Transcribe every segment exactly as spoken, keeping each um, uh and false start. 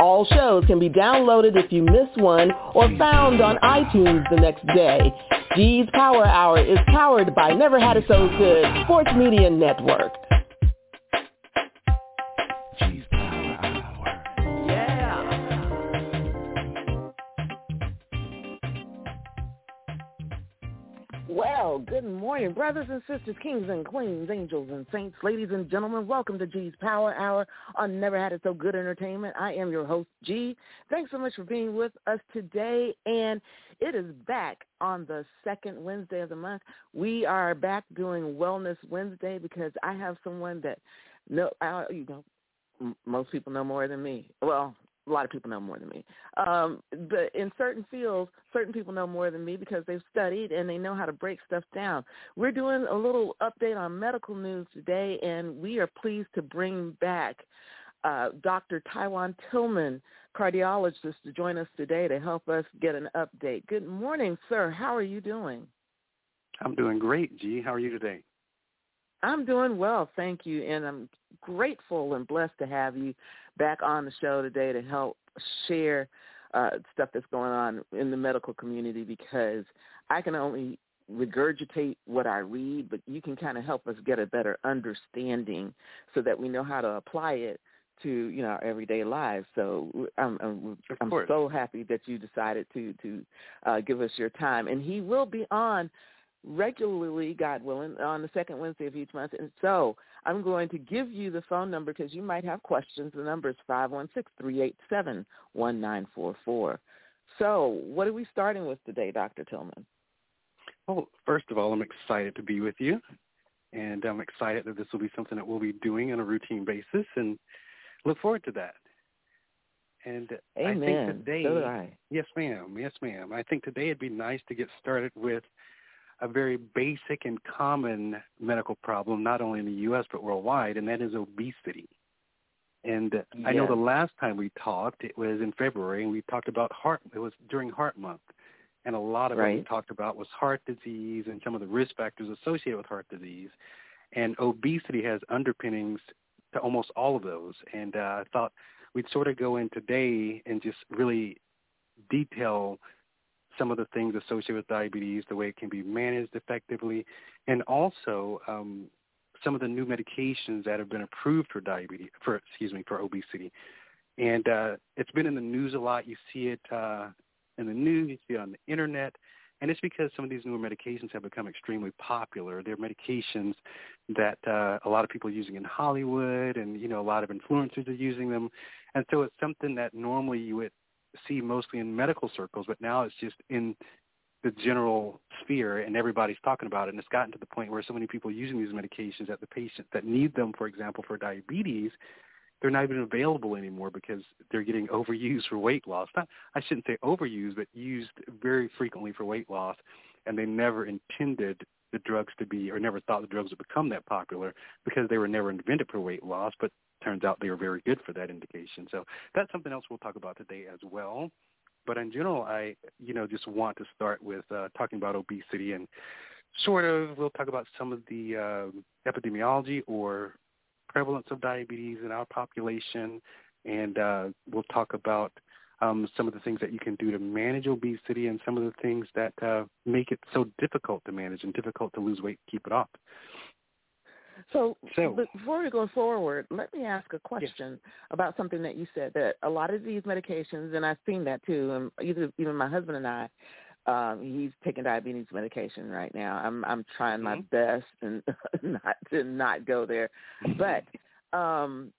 All shows can be downloaded if you miss one or found on iTunes the next day. G's Power Hour is powered by Never Had It So Good Sports Media Network. G's Power Hour. Yeah. Well, good morning, brothers and sisters, kings and queens, angels and saints, ladies and gentlemen. Welcome to G's Power Hour on Never Had It So Good Entertainment. I am your host, G. Thanks so much for being with us today, and it is back on the second Wednesday of the month. We are back doing Wellness Wednesday because I have someone that, no, I, you know, m- most people know more than me. Well, a lot of people know more than me. Um, but in certain fields, certain people know more than me because they've studied and they know how to break stuff down. We're doing a little update on medical news today, and we are pleased to bring back uh, Doctor Taiwan Tillman, cardiologist, to join us today to help us get an update. Good morning, sir. How are you doing? I'm doing great, G. How are you today? I'm doing well, thank you, and I'm grateful and blessed to have you back on the show today to help share uh, stuff that's going on in the medical community, because I can only regurgitate what I read, but you can kind of help us get a better understanding so that we know how to apply it to, you know, our everyday lives. So I'm, I'm, I'm so happy that you decided to, to uh, give us your time, and he will be on regularly, God willing, on the second Wednesday of each month. And so I'm going to give you the phone number because you might have questions. The number is five one six, three eight seven, one nine four four. So what are we starting with today, Doctor Tillman? Well, first of all, I'm excited to be with you, and I'm excited that this will be something that we'll be doing on a routine basis, and look forward to that. And Amen. I think today, so do I. Yes, ma'am. Yes, ma'am. I think today it'd be nice to get started with a very basic and common medical problem, not only in the U S but worldwide, and that is obesity. And yeah. I know the last time we talked, it was in February, and we talked about heart. It was during Heart Month, and a lot of right. what we talked about was heart disease and some of the risk factors associated with heart disease. And obesity has underpinnings to almost all of those. And uh, I thought we'd sort of go in today and just really detail some of the things associated with diabetes, the way it can be managed effectively, and also um, some of the new medications that have been approved for diabetes, for excuse me, for obesity. And uh, it's been in the news a lot. You see it uh, in the news, you see it on the internet, and it's because some of these newer medications have become extremely popular. They're medications that uh, a lot of people are using in Hollywood, and you know, a lot of influencers are using them, and so it's something that normally you would see mostly in medical circles, but now it's just in the general sphere and everybody's talking about it. And it's gotten to the point where so many people are using these medications that the patients that need them, for example, for diabetes, they're not even available anymore because they're getting overused for weight loss. Not, I shouldn't say overused, but used very frequently for weight loss. And they never intended the drugs to be, or never thought the drugs would become that popular because they were never invented for weight loss, but turns out they are very good for that indication. So that's something else we'll talk about today as well. But in general, I, you know, just want to start with uh, talking about obesity, and sort of we'll talk about some of the uh, epidemiology or prevalence of diabetes in our population, and uh, we'll talk about um, some of the things that you can do to manage obesity and some of the things that uh, make it so difficult to manage and difficult to lose weight, keep it off. So, so before we go forward, let me ask a question yes. about something that you said, that a lot of these medications, and I've seen that too, and even, even my husband and I, um, he's taking diabetes medication right now. I'm I'm trying mm-hmm. my best and not to not go there. But um,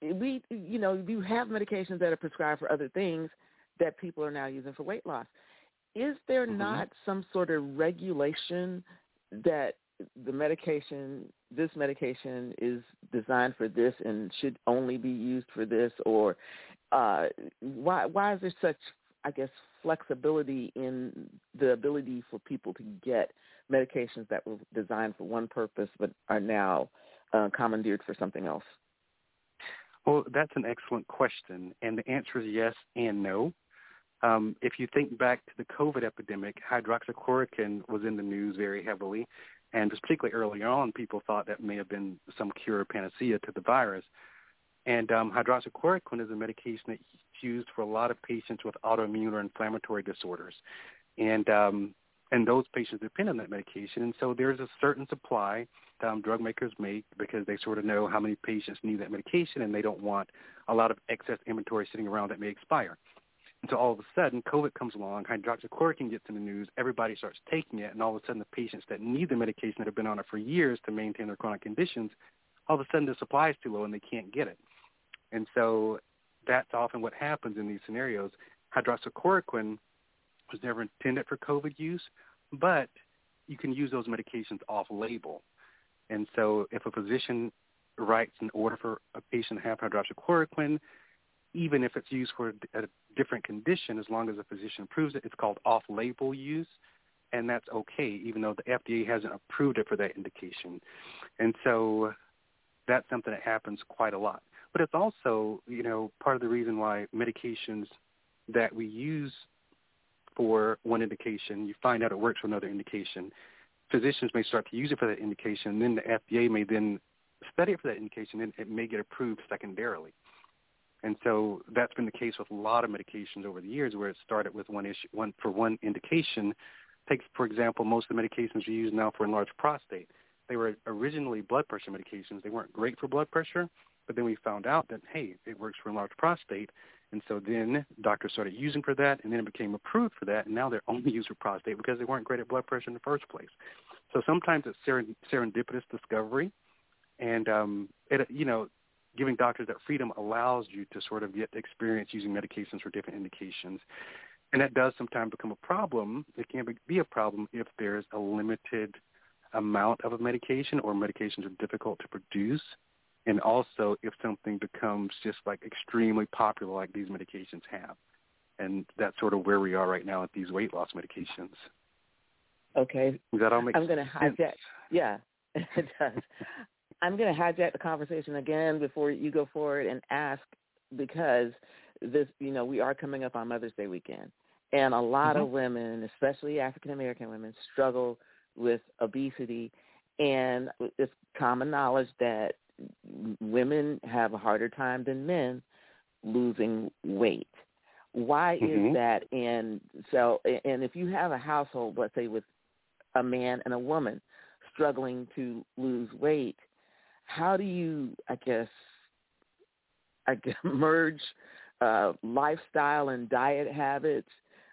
we, you know, you have medications that are prescribed for other things that people are now using for weight loss. Is there mm-hmm. not some sort of regulation that the medication, this medication is designed for this and should only be used for this, or uh, why why is there such, I guess, flexibility in the ability for people to get medications that were designed for one purpose but are now uh, commandeered for something else? Well, that's an excellent question, and the answer is yes and no. Um, if you think back to the COVID epidemic, hydroxychloroquine was in the news very heavily, and particularly early on, people thought that may have been some cure or panacea to the virus. And um, hydroxychloroquine is a medication that's used for a lot of patients with autoimmune or inflammatory disorders, and um, and those patients depend on that medication. And so there's a certain supply that um, drug makers make because they sort of know how many patients need that medication, and they don't want a lot of excess inventory sitting around that may expire. And so all of a sudden, COVID comes along, hydroxychloroquine gets in the news, everybody starts taking it, and all of a sudden the patients that need the medication that have been on it for years to maintain their chronic conditions, all of a sudden the supply is too low and they can't get it. And so that's often what happens in these scenarios. Hydroxychloroquine was never intended for COVID use, but you can use those medications off-label. And so if a physician writes an order for a patient to have hydroxychloroquine, even if it's used for a different condition, as long as the physician approves it, it's called off-label use, and that's okay, even though the F D A hasn't approved it for that indication. And so that's something that happens quite a lot. But it's also, you know, part of the reason why medications that we use for one indication, you find out it works for another indication. Physicians may start to use it for that indication, and then the F D A may then study it for that indication, and it may get approved secondarily. And so that's been the case with a lot of medications over the years, where it started with one issue, one for one indication. Take, for example, most of the medications we use now for enlarged prostate. They were originally blood pressure medications. They weren't great for blood pressure, but then we found out that, hey, it works for enlarged prostate. And so then doctors started using for that, and then it became approved for that, and now they're only used for prostate because they weren't great at blood pressure in the first place. So sometimes it's serendipitous discovery, and, um, it, you know, giving doctors that freedom allows you to sort of get experience using medications for different indications. And that does sometimes become a problem. It can be a problem if there's a limited amount of a medication, or medications are difficult to produce, and also if something becomes just like extremely popular like these medications have. And that's sort of where we are right now with these weight loss medications. Okay. Does that all make sense? I'm going to hijack. Yeah, it does. I'm going to hijack the conversation again before you go forward and ask, because this, you know, we are coming up on Mother's Day weekend, and a lot mm-hmm. of women, especially African-American women, struggle with obesity, and it's common knowledge that women have a harder time than men losing weight. Why mm-hmm. is that? And so, and if you have a household, let's say with a man and a woman struggling to lose weight, how do you, I guess, I guess merge uh, lifestyle and diet habits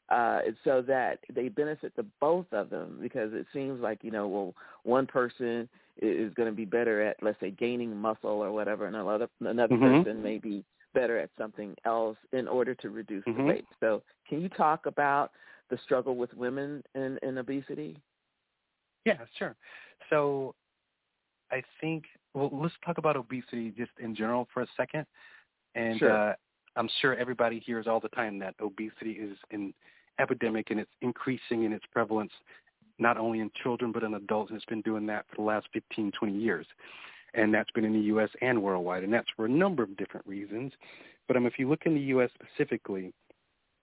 uh, so that they benefit the both of them? Because it seems like, you know, well, one person is going to be better at, let's say, gaining muscle or whatever, and another, another mm-hmm. person may be better at something else in order to reduce mm-hmm. the weight. So can you talk about the struggle with women in, in obesity? Yeah, sure. So I think, well, let's talk about obesity just in general for a second. And sure. uh, I'm sure everybody hears all the time that obesity is an epidemic, and it's increasing in its prevalence, not only in children but in adults, and it's been doing that for the last fifteen, twenty years. And that's been in the U S and worldwide, and that's for a number of different reasons. But um, if you look in the U S specifically,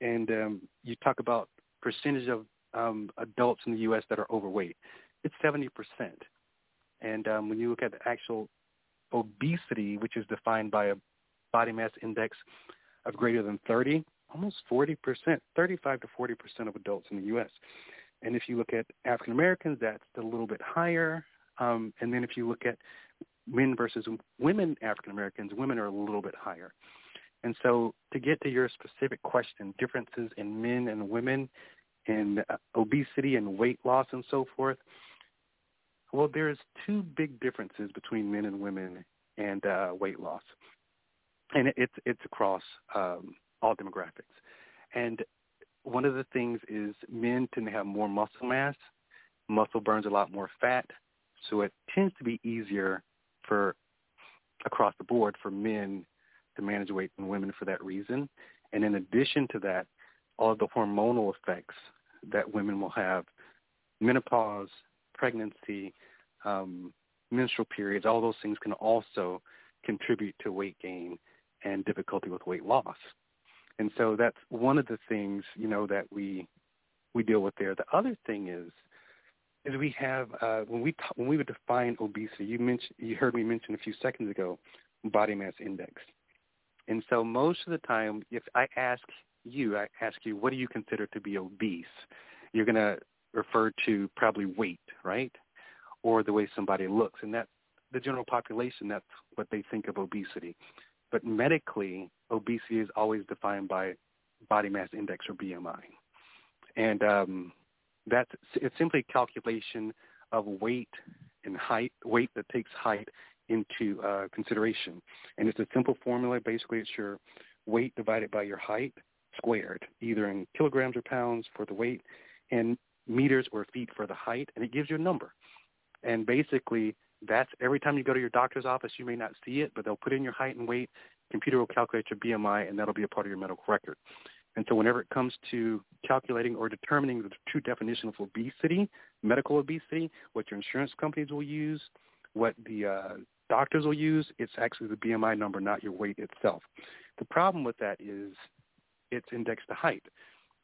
and um, you talk about percentage of um, adults in the U S that are overweight, it's seventy percent. And um, when you look at the actual obesity, which is defined by a body mass index of greater than thirty, almost forty percent, thirty-five to forty percent of adults in the U S. And if you look at African Americans, that's a little bit higher. Um, and then if you look at men versus women African Americans, women are a little bit higher. And so to get to your specific question, differences in men and women and uh, obesity and weight loss and so forth, well, there's two big differences between men and women and uh, weight loss, and it, it's it's across um, all demographics. And one of the things is men tend to have more muscle mass. Muscle burns a lot more fat. So it tends to be easier for across the board for men to manage weight than women for that reason. And in addition to that, all the hormonal effects that women will have, menopause, pregnancy, um, menstrual periods, all those things can also contribute to weight gain and difficulty with weight loss. And so that's one of the things, you know, that we we deal with there. The other thing is, is we have uh, when we ta- when we would define obesity. You mentioned you heard me mention a few seconds ago, body mass index. And so most of the time, if I ask you, I ask you, what do you consider to be obese? You're going to refer to probably weight, right, or the way somebody looks, and that's the general population. That's what they think of obesity. But medically, obesity is always defined by body mass index or B M I. And um, that's it's simply a calculation of weight and height, weight that takes height into uh, consideration. And it's a simple formula. Basically, it's your weight divided by your height squared, either in kilograms or pounds for the weight and meters or feet for the height, and it gives you a number. And basically, that's every time you go to your doctor's office, you may not see it, but they'll put in your height and weight. Computer will calculate your B M I, and that'll be a part of your medical record. And so whenever it comes to calculating or determining the true definition of obesity, medical obesity, what your insurance companies will use, what the uh, doctors will use, it's actually the B M I number, not your weight itself. The problem with that is it's indexed to height.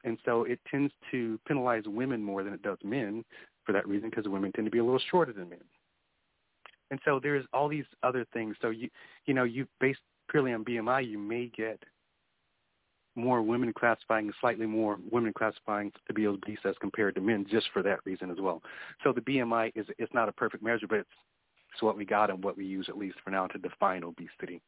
And so it tends to penalize women more than it does men for that reason, because women tend to be a little shorter than men. And so there's all these other things. So, you you know, you based purely on B M I, you may get more women classifying, slightly more women classifying to be obese as compared to men just for that reason as well. So the B M I is it's not a perfect measure, but it's, it's what we got and what we use at least for now to define obesity.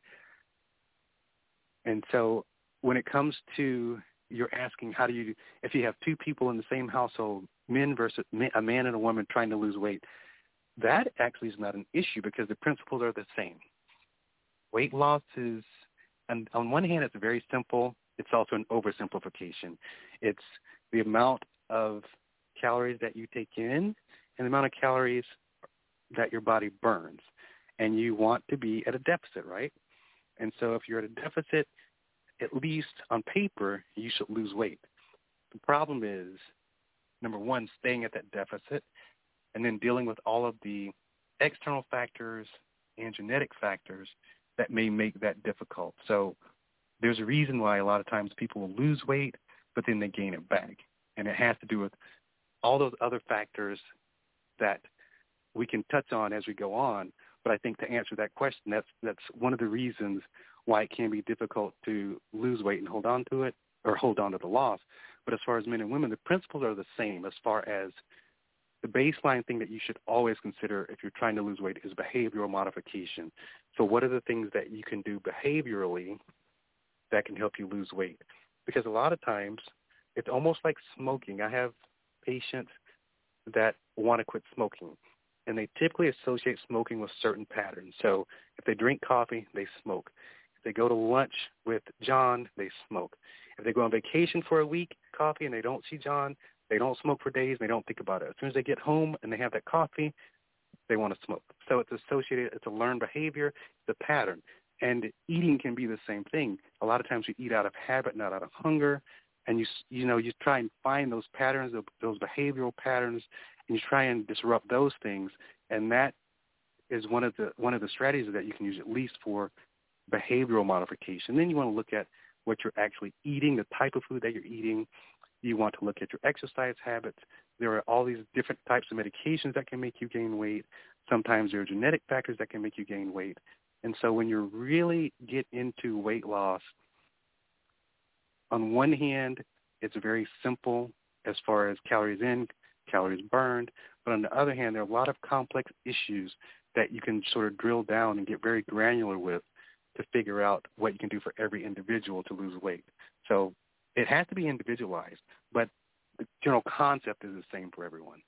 And so when it comes to you're asking how do you – if you have two people in the same household, men versus – a man and a woman trying to lose weight – that actually is not an issue because the principles are the same. Weight loss is, and on one hand, it's very simple. It's also an oversimplification. It's the amount of calories that you take in and the amount of calories that your body burns. And you want to be at a deficit, right? And so if you're at a deficit, at least on paper, you should lose weight. The problem is, number one, staying at that deficit, and then dealing with all of the external factors and genetic factors that may make that difficult. So there's a reason why a lot of times people will lose weight, but then they gain it back. And it has to do with all those other factors that we can touch on as we go on. But I think to answer that question, that's that's one of the reasons why it can be difficult to lose weight and hold on to it or hold on to the loss. But as far as men and women, the principles are the same as far as the baseline thing that you should always consider if you're trying to lose weight is behavioral modification. So what are the things that you can do behaviorally that can help you lose weight? Because a lot of times it's almost like smoking. I have patients that want to quit smoking, and they typically associate smoking with certain patterns. So if they drink coffee, they smoke. If they go to lunch with John, they smoke. If they go on vacation for a week, coffee, and they don't see John, they don't smoke for days, and they don't think about it. As soon as they get home and they have that coffee, they want to smoke. So it's associated, it's a learned behavior, the pattern. And eating can be the same thing. A lot of times you eat out of habit, not out of hunger. And, you you know, you try and find those patterns, those behavioral patterns, and you try and disrupt those things. And that is one of the one of the strategies that you can use, at least for behavioral modification. Then you want to look at what you're actually eating, the type of food that you're eating. You want to look at your exercise habits. There are all these different types of medications that can make you gain weight. Sometimes there are genetic factors that can make you gain weight. And so when you really get into weight loss, on one hand, it's very simple as far as calories in, calories burned. But on the other hand, there are a lot of complex issues that you can sort of drill down and get very granular with to figure out what you can do for every individual to lose weight. So it has to be individualized, but the general concept is the same for everyone.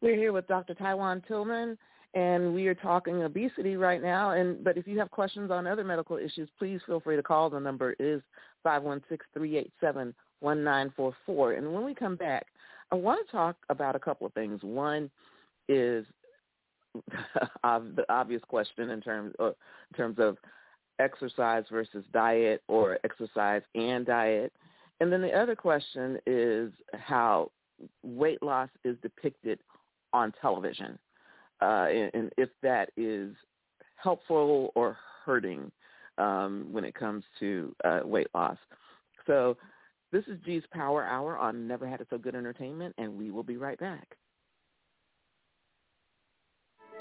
We're here with Doctor Taiwan Tillman, and we are talking obesity right now. And but if you have questions on other medical issues, please feel free to call. The number is five one six, three eight seven, one nine four four. And when we come back, I want to talk about a couple of things. One is the obvious question in terms of, in terms of exercise versus diet, or exercise and diet. And then the other question is how weight loss is depicted on television, uh, and, and if that is helpful or hurting um, when it comes to uh, weight loss. So this is G's Power Hour on Never Had It So Good Entertainment, and we will be right back.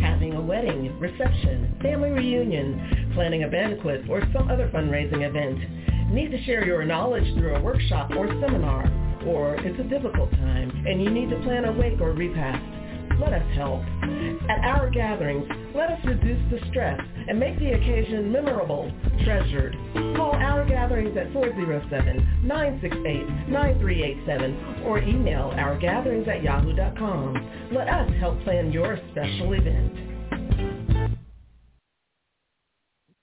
Having a wedding, reception, family reunion, planning a banquet, or some other fundraising event. Need to share your knowledge through a workshop or seminar, or it's a difficult time and you need to plan a wake or repast. Let us help. At Our Gatherings, let us reduce the stress and make the occasion memorable, treasured. Call Our Gatherings at four zero seven, nine six eight, nine three eight seven or email ourgatherings at yahoo dot com. Let us help plan your special event.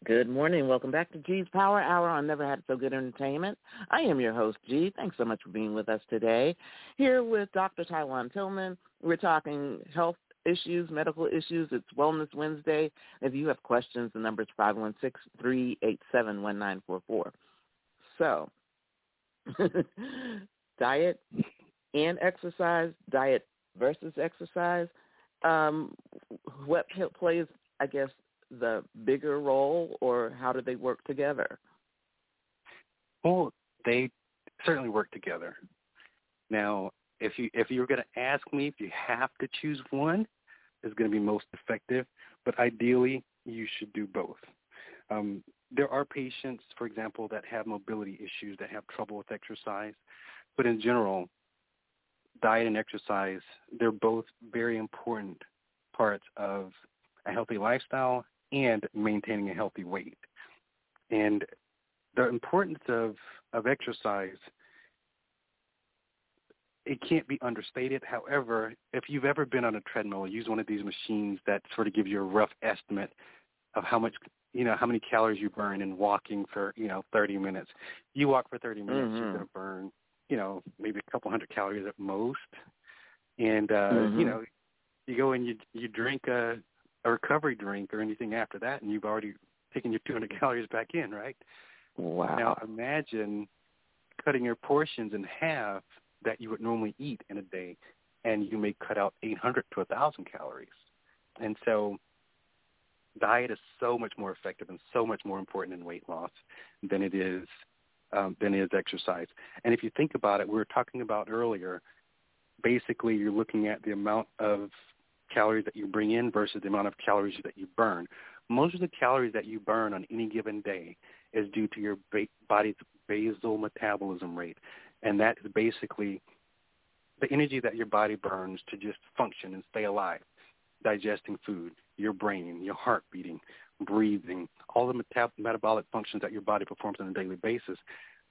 Good morning. Welcome back to G's Power Hour on Never Had It So Good Entertainment. I am your host, G. Thanks so much for being with us today. Here with Doctor Taiwan Tillman, we're talking health issues, medical issues. It's Wellness Wednesday. If you have questions, the number is five one six, three eight seven, one nine four four. So, diet and exercise, diet versus exercise, um, what plays, I guess, the bigger role, or how do they work together? Well, they certainly work together. Now, If you if you're going to ask me if you have to choose one, it's going to be most effective. But ideally, you should do both. Um, there are patients, for example, that have mobility issues, that have trouble with exercise. But in general, diet and exercise, they're both very important parts of a healthy lifestyle and maintaining a healthy weight. And the importance of, of exercise, it can't be understated. However, if you've ever been on a treadmill, use one of these machines that sort of gives you a rough estimate of how much, you know, how many calories you burn in walking for, you know, thirty minutes. You walk for thirty minutes, mm-hmm. you're going to burn, you know, maybe a couple hundred calories at most. And, uh, mm-hmm. you know, you go and you you drink a, a recovery drink or anything after that, and you've already taken your two hundred calories back in, right? Wow. Now, imagine cutting your portions in half that you would normally eat in a day, and you may cut out eight hundred to one thousand calories. And so diet is so much more effective and so much more important in weight loss than it is um, than it is exercise. And if you think about it, we were talking about earlier, basically you're looking at the amount of calories that you bring in versus the amount of calories that you burn. Most of the calories that you burn on any given day is due to your ba- body's basal metabolism rate. And that is basically the energy that your body burns to just function and stay alive, digesting food, your brain, your heart beating, breathing, all the metab- metabolic functions that your body performs on a daily basis.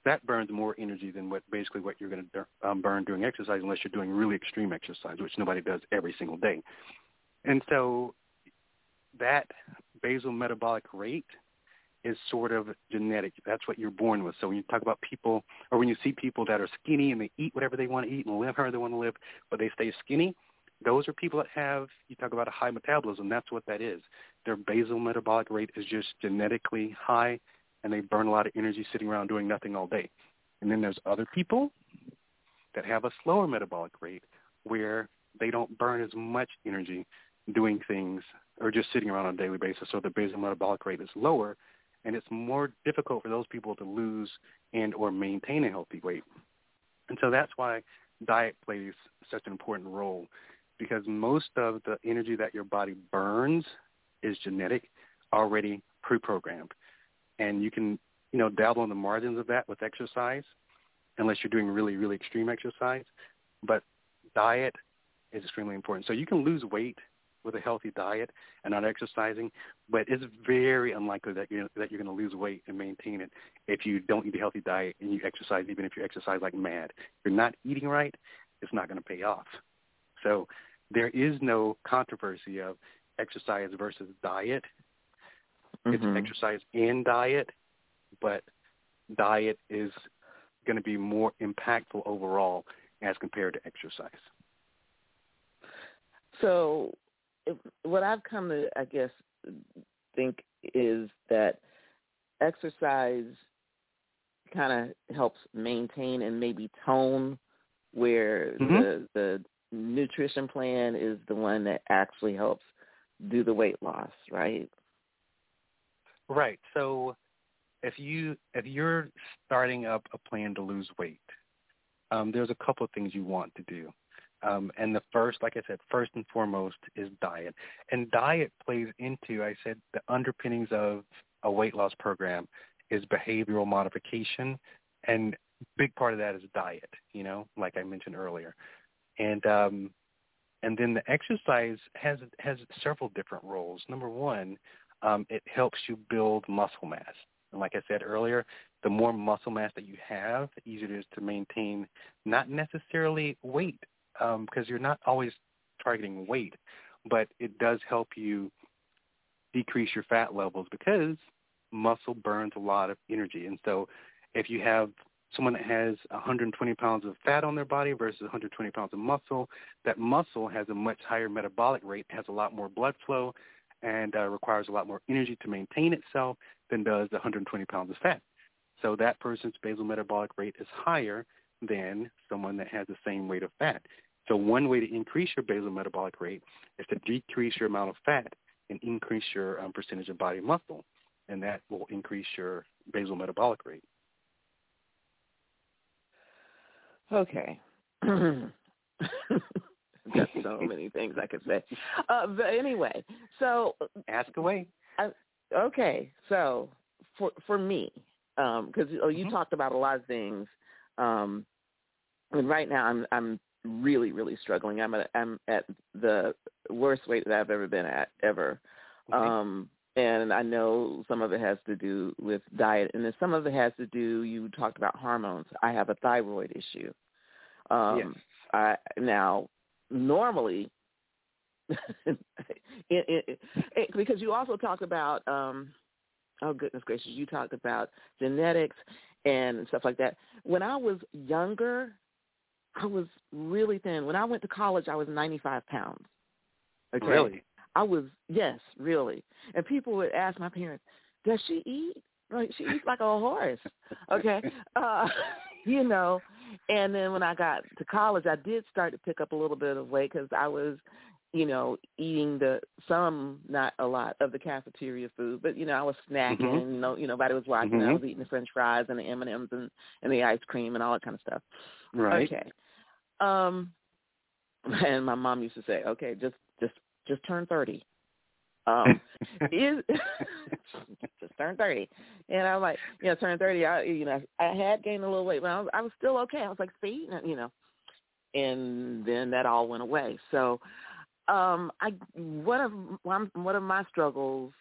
That burns more energy than what basically what you're going to um, burn doing exercise, unless you're doing really extreme exercise, which nobody does every single day. And so that basal metabolic rate is sort of genetic. That's what you're born with. So when you talk about people, or when you see people that are skinny and they eat whatever they want to eat and live however they want to live, but they stay skinny, those are people that have, you talk about a high metabolism, that's what that is. Their basal metabolic rate is just genetically high, and they burn a lot of energy sitting around doing nothing all day. And then there's other people that have a slower metabolic rate where they don't burn as much energy doing things or just sitting around on a daily basis, so their basal metabolic rate is lower, and it's more difficult for those people to lose and or maintain a healthy weight. And so that's why diet plays such an important role, because most of the energy that your body burns is genetic, already pre-programmed. And you can, you know, dabble in the margins of that with exercise, unless you're doing really, really extreme exercise. But diet is extremely important. So you can lose weight with a healthy diet and not exercising, but it's very unlikely that you're, that you're going to lose weight and maintain it if you don't eat a healthy diet and you exercise, even if you exercise like mad. If you're not eating right, it's not going to pay off. So there is no controversy of exercise versus diet. Mm-hmm. It's exercise and diet, but diet is going to be more impactful overall as compared to exercise. So if, what I've come to, I guess, think is that exercise kind of helps maintain and maybe tone where mm-hmm. the, the nutrition plan is the one that actually helps do the weight loss, right? Right. So if you if you're starting up a plan to lose weight, um, there's a couple of things you want to do. Um, and the first, like I said, first and foremost is diet. And diet plays into, I said, the underpinnings of a weight loss program is behavioral modification. And a big part of that is diet, you know, like I mentioned earlier. And um, and then the exercise has has several different roles. Number one, um, it helps you build muscle mass. And like I said earlier, the more muscle mass that you have, the easier it is to maintain not necessarily weight, because um, you're not always targeting weight, but it does help you decrease your fat levels because muscle burns a lot of energy. And so if you have someone that has one hundred twenty pounds of fat on their body versus one hundred twenty pounds of muscle, that muscle has a much higher metabolic rate, has a lot more blood flow, and uh, requires a lot more energy to maintain itself than does the one hundred twenty pounds of fat. So that person's basal metabolic rate is higher than someone that has the same weight of fat. So one way to increase your basal metabolic rate is to decrease your amount of fat and increase your um, percentage of body muscle, and that will increase your basal metabolic rate. Okay. That's so many things I could say. Uh, but anyway, so... Ask away. I, okay, so for for me, because um, oh, you mm-hmm. talked about a lot of things, um, and right now I'm I'm really, really struggling. I'm at, I'm at the worst weight that I've ever been at, ever. Okay. Um, and I know some of it has to do with diet, and then some of it has to do, you talked about hormones. I have a thyroid issue. Um, yes. I, now, normally, it, it, it, because you also talked about, um, oh, goodness gracious, you talked about genetics and stuff like that. When I was younger, I was really thin. When I went to college, I was ninety-five pounds. Okay. Really? I was, yes, really. And people would ask my parents, does she eat? Like, she eats like a horse. Okay. Uh, you know, and then when I got to college, I did start to pick up a little bit of weight because I was, you know, eating the some, not a lot, of the cafeteria food. But, you know, I was snacking. Mm-hmm. You know, you know, nobody was watching. Mm-hmm. I was eating the French fries and the M and M's and, and the ice cream and all that kind of stuff. Right. Okay. Um, and my mom used to say, okay, just, just, just turn thirty. Um, is just turned thirty, and I'm like, you know, turn thirty. I, you know, I had gained a little weight, but I was, I was still okay. I was like, see, you know, and then that all went away. So, um, I one of one of my struggles,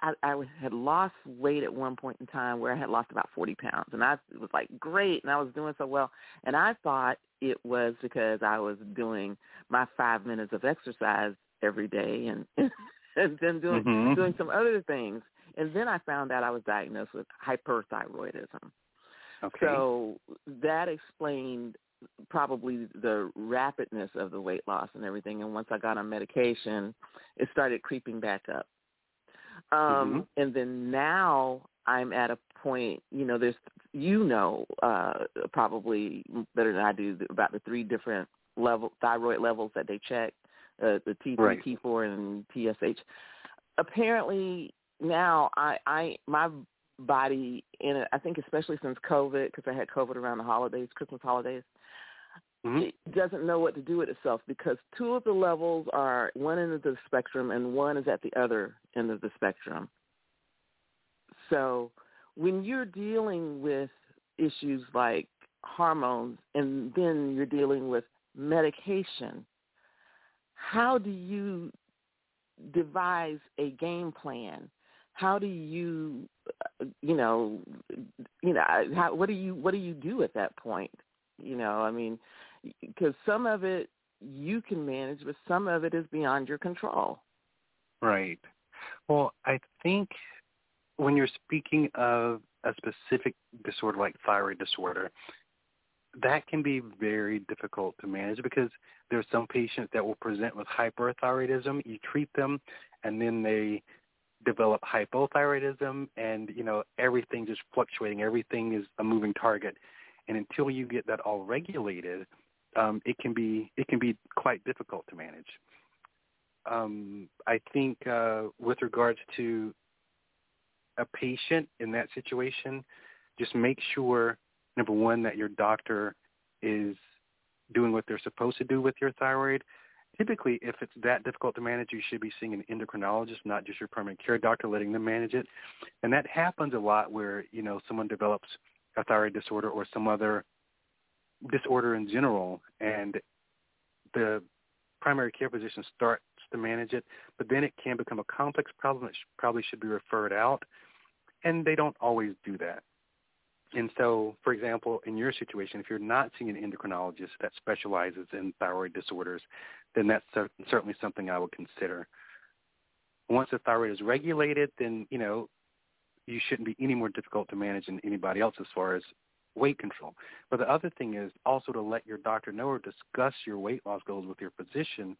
I, I had lost weight at one point in time where I had lost about forty pounds, and I was like, great, and I was doing so well, and I thought it was because I was doing my five minutes of exercise every day, and and then doing mm-hmm. doing some other things. And then I found out I was diagnosed with hyperthyroidism. Okay. So that explained probably the rapidness of the weight loss and everything. And once I got on medication, it started creeping back up. Um, mm-hmm. And then now I'm at a point, you know, there's, you know, uh, probably better than I do about the three different level thyroid levels that they check. Uh, the T three, right. T four, and T S H. Apparently now I, I my body, and I think especially since COVID, because I had COVID around the holidays, Christmas holidays, mm-hmm. it doesn't know what to do with itself because two of the levels are one end of the spectrum and one is at the other end of the spectrum. So when you're dealing with issues like hormones and then you're dealing with medication, how do you devise a game plan? How do you, you know, you know, how, what do you what do you do at that point? You know, I mean, because some of it you can manage, but some of it is beyond your control. Right. Well, I think when you're speaking of a specific disorder like thyroid disorder, that can be very difficult to manage because there are some patients that will present with hyperthyroidism. You treat them, and then they develop hypothyroidism, and, you know, everything just fluctuating. Everything is a moving target. And until you get that all regulated, um, it can be it can be quite difficult to manage. Um, I think uh, with regards to a patient in that situation, just make sure, number one, that your doctor is doing what they're supposed to do with your thyroid. Typically, if it's that difficult to manage, you should be seeing an endocrinologist, not just your permanent care doctor, letting them manage it. And that happens a lot where, you know, someone develops a thyroid disorder or some other disorder in general, and the primary care physician starts to manage it, but then it can become a complex problem. It probably should be referred out, and they don't always do that. And so, for example, in your situation, if you're not seeing an endocrinologist that specializes in thyroid disorders, then that's certainly something I would consider. Once the thyroid is regulated, then, you know, you shouldn't be any more difficult to manage than anybody else as far as weight control. But the other thing is also to let your doctor know or discuss your weight loss goals with your physician,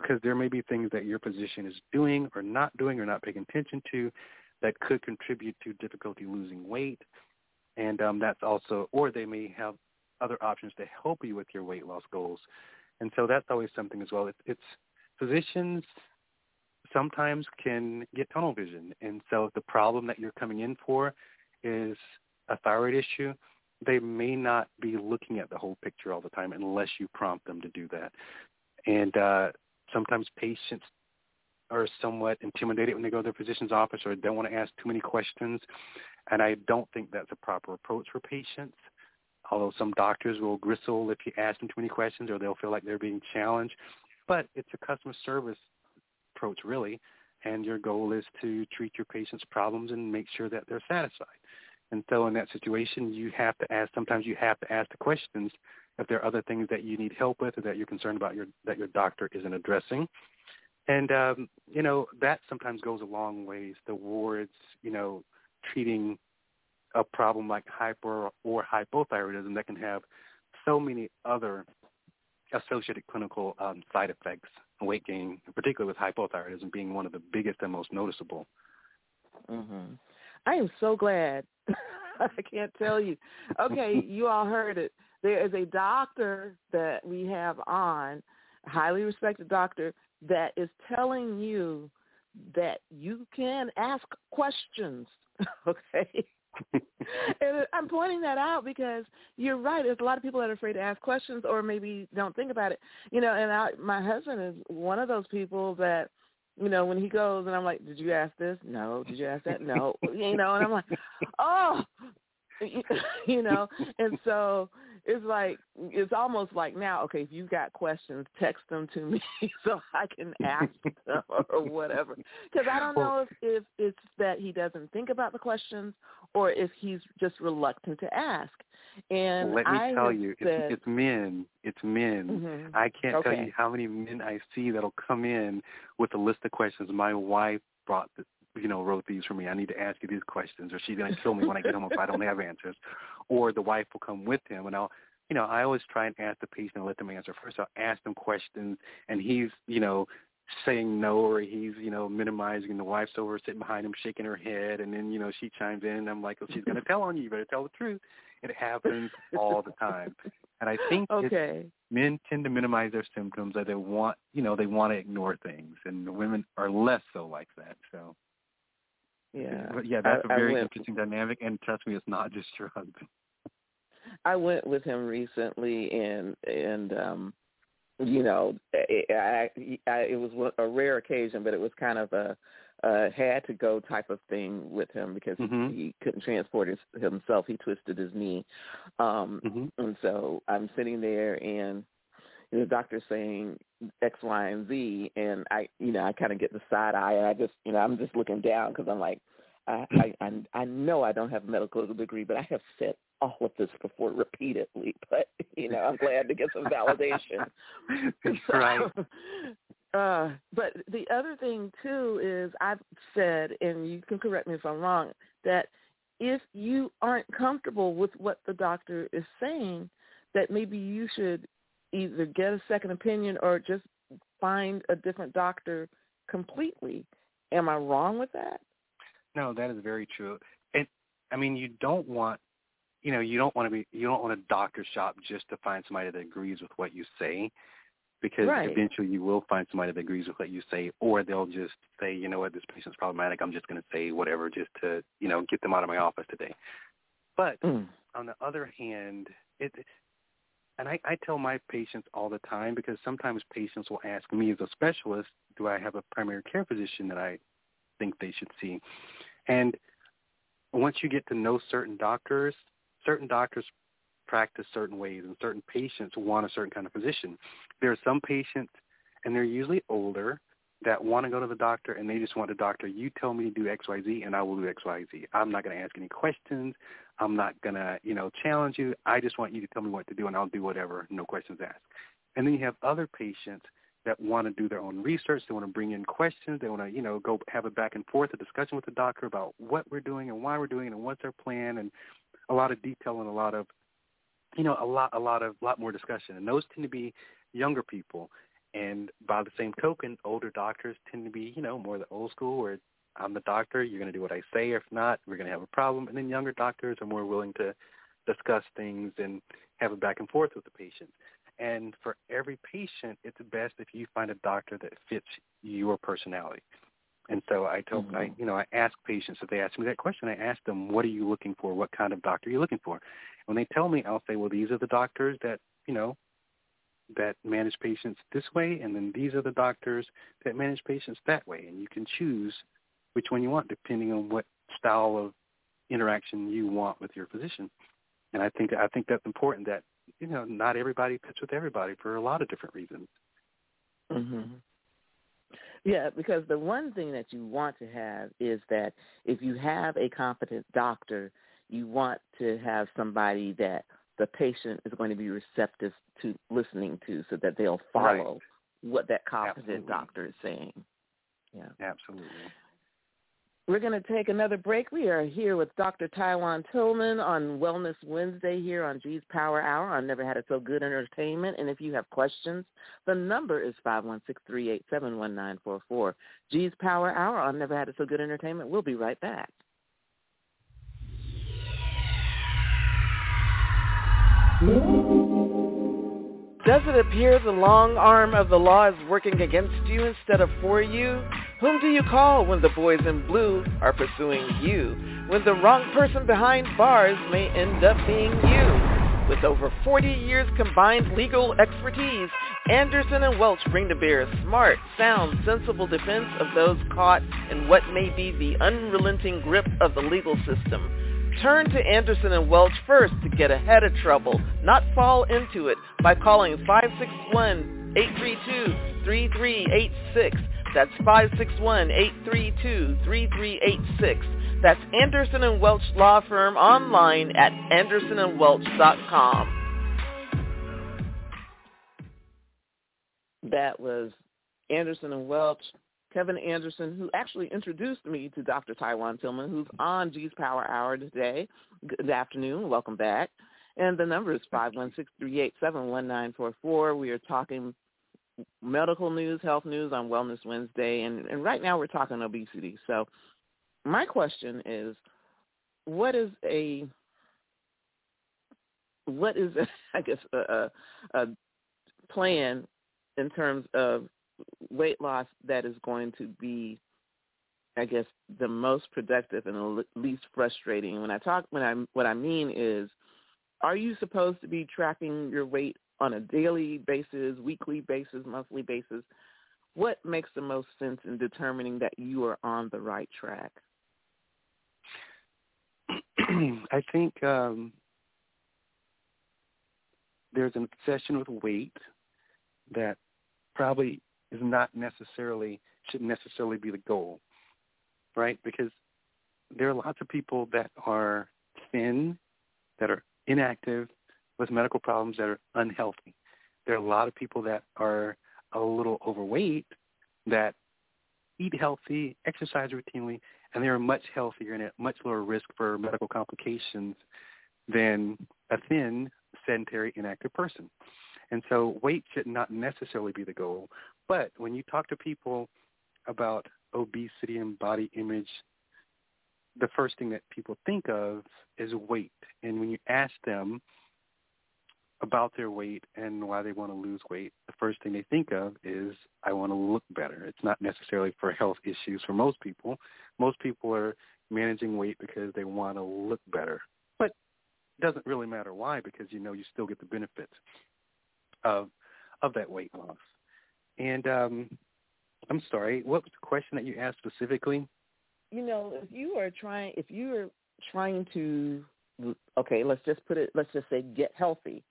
because there may be things that your physician is doing or not doing or not paying attention to that could contribute to difficulty losing weight. And um, that's also, or they may have other options to help you with your weight loss goals. And so that's always something as well. It's, it's physicians sometimes can get tunnel vision. And so if the problem that you're coming in for is a thyroid issue, they may not be looking at the whole picture all the time unless you prompt them to do that. And uh, sometimes patients are somewhat intimidated when they go to their physician's office or don't want to ask too many questions. And I don't think that's a proper approach for patients, although some doctors will gristle if you ask them too many questions or they'll feel like they're being challenged. But it's a customer service approach, really, and your goal is to treat your patient's problems and make sure that they're satisfied. And so in that situation, you have to ask, sometimes you have to ask the questions if there are other things that you need help with or that you're concerned about your, that your doctor isn't addressing. And, um, you know, that sometimes goes a long ways towards, you know, treating a problem like hyper or hypothyroidism that can have so many other associated clinical um, side effects, weight gain, particularly with hypothyroidism being one of the biggest and most noticeable. Mm-hmm. I am so glad. I can't tell you. Okay, you all heard it. There is a doctor that we have on, highly respected doctor, that is telling you that you can ask questions, okay? And I'm pointing that out because you're right. There's a lot of people that are afraid to ask questions or maybe don't think about it. You know, and I, my husband is one of those people that, you know, when he goes and I'm like, did you ask this? No. Did you ask that? No. You know, and I'm like, oh, you know, and so it's like, it's almost like now, okay, if you've got questions, text them to me so I can ask them or whatever. Because I don't know if, if it's that he doesn't think about the questions or if he's just reluctant to ask. And let me I tell you, said, it's, it's men. It's men. Mm-hmm. I can't okay. tell you how many men I see that'll come in with a list of questions. My wife brought the you know, wrote these for me. I need to ask you these questions, or she's going to kill me when I get home if I don't have answers. Or the wife will come with him, and I'll, you know, I always try and ask the patient and let them answer first. I'll ask them questions, and he's, you know, saying no, or he's, you know, minimizing. The wife's over sitting behind him, shaking her head, and then, you know, she chimes in, and I'm like, well, she's going to tell on you. You better tell the truth. It happens all the time. And I think okay. men tend to minimize their symptoms, or they want, you know, they want to ignore things, and women are less so like that, so. Yeah, but yeah, that's I, a very went, interesting dynamic, and trust me, it's not just your husband. I went with him recently, and and um, you know, it, I, I, it was a rare occasion, but it was kind of a, a had to go type of thing with him because mm-hmm. he couldn't transport his, himself. He twisted his knee, um, mm-hmm. and so I'm sitting there, and the doctor's saying X, Y, and Z, and I, you know, I kind of get the side eye, and I just, you know, I'm just looking down because I'm like, I, I, I know I don't have a medical degree, but I have said all of this before repeatedly. But you know, I'm glad to get some validation. So, right. Uh, but the other thing too is I've said, and you can correct me if I'm wrong, that if you aren't comfortable with what the doctor is saying, that maybe you should either get a second opinion or just find a different doctor completely. Am I wrong with that? No, that is very true. And I mean, you don't want, you know, you don't want to be, you don't want to doctor shop just to find somebody that agrees with what you say, because right. eventually you will find somebody that agrees with what you say, or they'll just say, you know what, this patient's problematic. I'm just going to say whatever just to, you know, get them out of my office today. But mm. on the other hand, it, and I, I tell my patients all the time, because sometimes patients will ask me as a specialist, do I have a primary care physician that I think they should see? And once you get to know certain doctors, certain doctors practice certain ways, and certain patients want a certain kind of physician. There are some patients, and they're usually older, that want to go to the doctor, and they just want the doctor, you tell me to do X, Y, Z, and I will do X, Y, Z. I'm not going to ask any questions. I'm not going to, you know, challenge you. I just want you to tell me what to do, and I'll do whatever, no questions asked. And then you have other patients that want to do their own research. They want to bring in questions. They want to, you know, go have a back and forth, a discussion with the doctor about what we're doing and why we're doing it and what's our plan, and a lot of detail and a lot of, you know, a lot, a lot of, lot more discussion. And those tend to be younger people. And by the same token, older doctors tend to be, you know, more the old school where I'm the doctor, you're going to do what I say. If not, we're going to have a problem. And then younger doctors are more willing to discuss things and have a back and forth with the patient. And for every patient, it's best if you find a doctor that fits your personality. And so I tell, mm-hmm. I, you know, I ask patients, if they ask me that question, I ask them, what are you looking for? What kind of doctor are you looking for? When they tell me, I'll say, well, these are the doctors that, you know, that manage patients this way, and then these are the doctors that manage patients that way. And you can choose which one you want depending on what style of interaction you want with your physician. And I think I think that's important, that, you know, not everybody fits with everybody for a lot of different reasons. Mm-hmm. Yeah, because the one thing that you want to have is that if you have a competent doctor, you want to have somebody that the patient is going to be receptive to listening to, so that they'll follow right. what that competent absolutely. Doctor is saying. Yeah, absolutely. We're going to take another break. We are here with Doctor Taiwan Tillman on Wellness Wednesday here on G's Power Hour on Never Had It So Good Entertainment. And if you have questions, the number is five one six, three eight seven, one nine four four. G's Power Hour on Never Had It So Good Entertainment. We'll be right back. Does it appear the long arm of the law is working against you instead of for you? Whom do you call when the boys in blue are pursuing you? When the wrong person behind bars may end up being you? With over forty years combined legal expertise, Anderson and Welch bring to bear a smart, sound, sensible defense of those caught in what may be the unrelenting grip of the legal system. Turn to Anderson and Welch first to get ahead of trouble, not fall into it, by calling five six one, eight three two, three three eight six. That's five six one, eight three two, three three eight six. That's Anderson and Welch Law Firm online at anderson and welch dot com. That was Anderson and Welch. Kevin Anderson, who actually introduced me to Doctor Taiwan Tillman, who's on G's Power Hour today. Good afternoon. Welcome back. And the number is five one six, three eight seven, one nine four four. We are talking medical news, health news on Wellness Wednesday, and, and right now we're talking obesity. So my question is, what is a, what is, a, I guess, a, a plan in terms of weight loss that is going to be, I guess, the most productive and the least frustrating? When I talk, when I what I mean is, are you supposed to be tracking your weight on a daily basis, weekly basis, monthly basis? What makes the most sense in determining that you are on the right track? I think um, there's an obsession with weight. that probably is not necessarily, shouldn't necessarily be the goal, right? Because there are lots of people that are thin, that are inactive, with medical problems, that are unhealthy. There are a lot of people that are a little overweight that eat healthy, exercise routinely, and they are much healthier and at much lower risk for medical complications than a thin, sedentary, inactive person. And so weight should not necessarily be the goal. But when you talk to people about obesity and body image, the first thing that people think of is weight. And when you ask them about their weight and why they want to lose weight, the first thing they think of is, I want to look better. It's not necessarily for health issues for most people. Most people are managing weight because they want to look better. But it doesn't really matter why, because, you know, you still get the benefits of of that weight loss. And um, I'm sorry, what was the question that you asked specifically? You know, if you are trying, if you are trying to, okay, let's just put it, let's just say get healthy.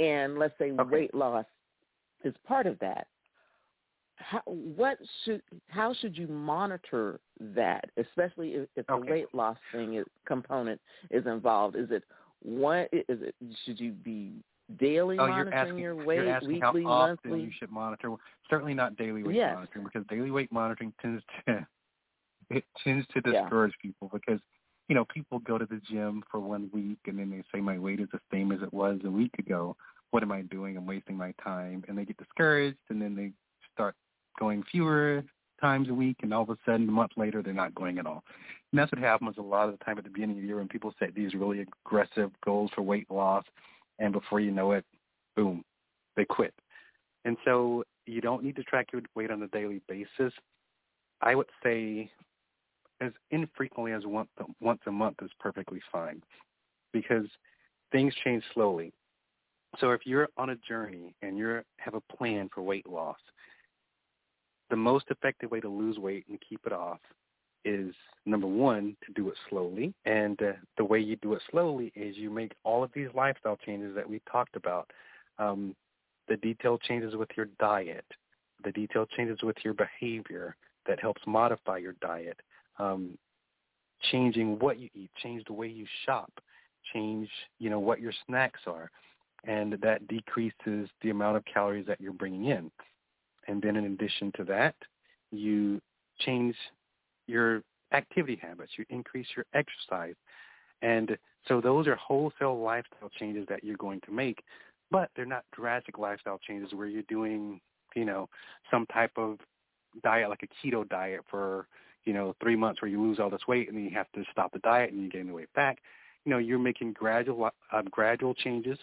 And let's say okay. weight loss is part of that. How, what should, how should you monitor that, especially if, if okay. the weight loss thing is, component is involved? Is it one? Is it should you be daily oh, monitoring asking, your weight, you're asking weekly, how often monthly? You should monitor. Well, certainly not daily weight yes. monitoring, because daily weight monitoring tends to it tends to discourage yeah. people, because, you know, people go to the gym for one week and then they say, my weight is the same as it was a week ago. What am I doing? I'm wasting my time. And they get discouraged, and then they start going fewer times a week, and all of a sudden, a month later, they're not going at all. And that's what happens a lot of the time at the beginning of the year when people set these really aggressive goals for weight loss, and before you know it, boom, they quit. And so you don't need to track your weight on a daily basis. I would say as infrequently as once, once a month is perfectly fine, because things change slowly. So if you're on a journey and you have a plan for weight loss, the most effective way to lose weight and keep it off is, number one, to do it slowly. And uh, the way you do it slowly is you make all of these lifestyle changes that we talked about, um, the detailed changes with your diet, the detailed changes with your behavior that helps modify your diet, Um, changing what you eat, change the way you shop, change, you know, what your snacks are, and that decreases the amount of calories that you're bringing in. And then in addition to that, you change your activity habits, you increase your exercise. And so those are wholesale lifestyle changes that you're going to make, but they're not drastic lifestyle changes where you're doing, you know, some type of diet like a keto diet for, you know, three months where you lose all this weight and then you have to stop the diet and you gain the weight back. You know, you're making gradual uh, gradual changes,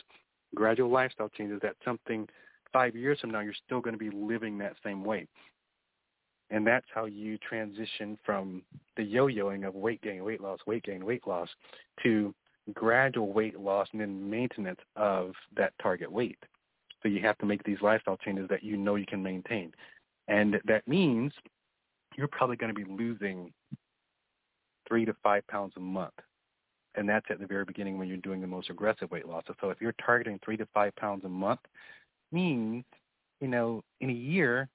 gradual lifestyle changes. That's something five years from now, you're still going to be living that same way. And that's how you transition from the yo-yoing of weight gain, weight loss, weight gain, weight loss to gradual weight loss and then maintenance of that target weight. So you have to make these lifestyle changes that you know you can maintain. And that means you're probably going to be losing three to five pounds a month. And that's at the very beginning when you're doing the most aggressive weight loss. So if you're targeting three to five pounds a month, means, you know, in a year,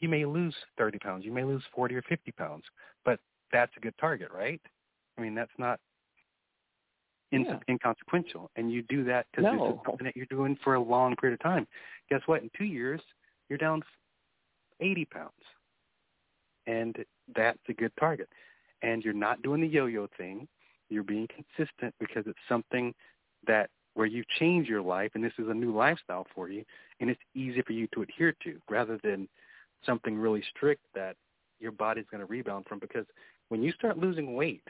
you may lose thirty pounds. You may lose forty or fifty pounds. But that's a good target, right? I mean, that's not in- yeah. inconsequential. And you do that because no. this is something that you're doing for a long period of time. Guess what? In two years, you're down eighty pounds. And that's a good target. And you're not doing the yo-yo thing. You're being consistent because it's something that where you change your life, and this is a new lifestyle for you, and it's easy for you to adhere to rather than something really strict that your body's going to rebound from. Because when you start losing weight,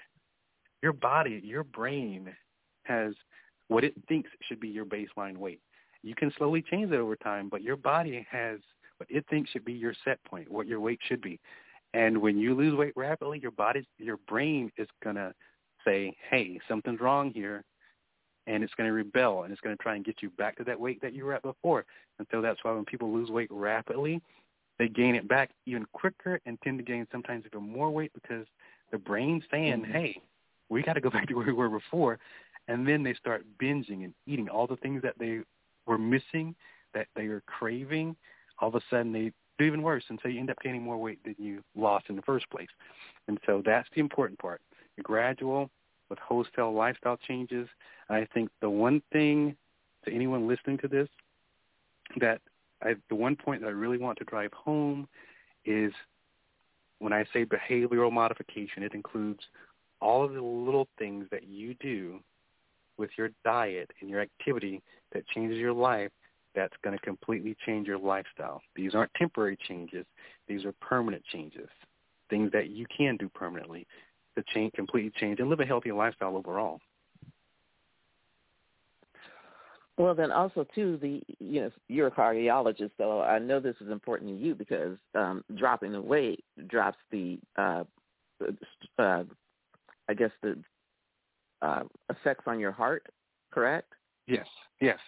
your body, your brain has what it thinks should be your baseline weight. You can slowly change it over time, but your body has what it thinks should be your set point, what your weight should be. And when you lose weight rapidly, your body, your brain is going to say, hey, something's wrong here, and it's going to rebel, and it's going to try and get you back to that weight that you were at before. And so that's why when people lose weight rapidly, they gain it back even quicker and tend to gain sometimes even more weight because the brain's saying, mm-hmm. hey, we got to go back to where we were before. And then they start binging and eating all the things that they were missing that they are craving, all of a sudden they do even worse, and so you end up gaining more weight than you lost in the first place. And so that's the important part. You're gradual with wholesale lifestyle changes. I think the one thing to anyone listening to this, that I, the one point that I really want to drive home is when I say behavioral modification, it includes all of the little things that you do with your diet and your activity that changes your life, that's going to completely change your lifestyle. These aren't temporary changes. These are permanent changes, things that you can do permanently to change, completely change and live a healthy lifestyle overall. Well, then also, too, the you know, you're a cardiologist, so I know this is important to you because um, dropping the weight drops the, uh, uh, I guess, the uh, effects on your heart, correct? Yes, yes,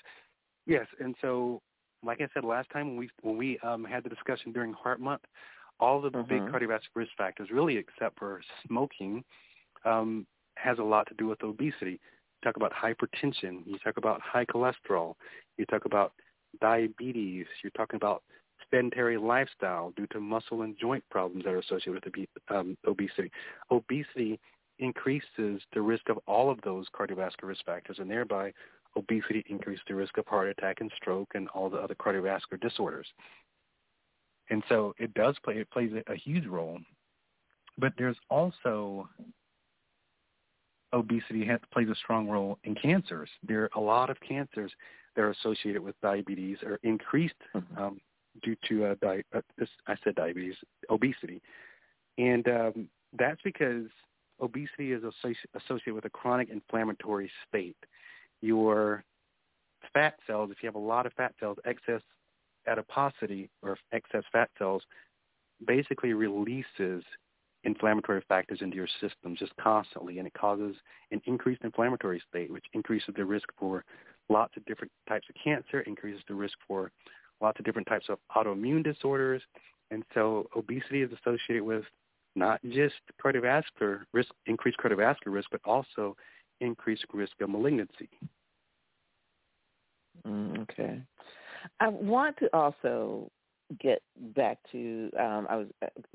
yes. And so, like I said last time when we when we um, had the discussion during Heart Month, all of the mm-hmm. big cardiovascular risk factors, really except for smoking, um, has a lot to do with obesity. You talk about hypertension, you talk about high cholesterol, you talk about diabetes, you're talking about sedentary lifestyle due to muscle and joint problems that are associated with um, obesity. Obesity increases the risk of all of those cardiovascular risk factors, and thereby obesity increases the risk of heart attack and stroke and all the other cardiovascular disorders. And so it does play, it plays a huge role, but there's also obesity has, plays a strong role in cancers. There are a lot of cancers that are associated with diabetes or increased mm-hmm. um, due to, uh, di- uh, this, I said diabetes, obesity. And um, that's because obesity is associ- associated with a chronic inflammatory state. Your fat cells, if you have a lot of fat cells, excess adiposity or excess fat cells basically releases inflammatory factors into your system just constantly, and it causes an increased inflammatory state, which increases the risk for lots of different types of cancer, increases the risk for lots of different types of autoimmune disorders. And so obesity is associated with not just cardiovascular risk, increased cardiovascular risk, but also increased risk of malignancy. Mm, okay. I want to also get back to, um, I was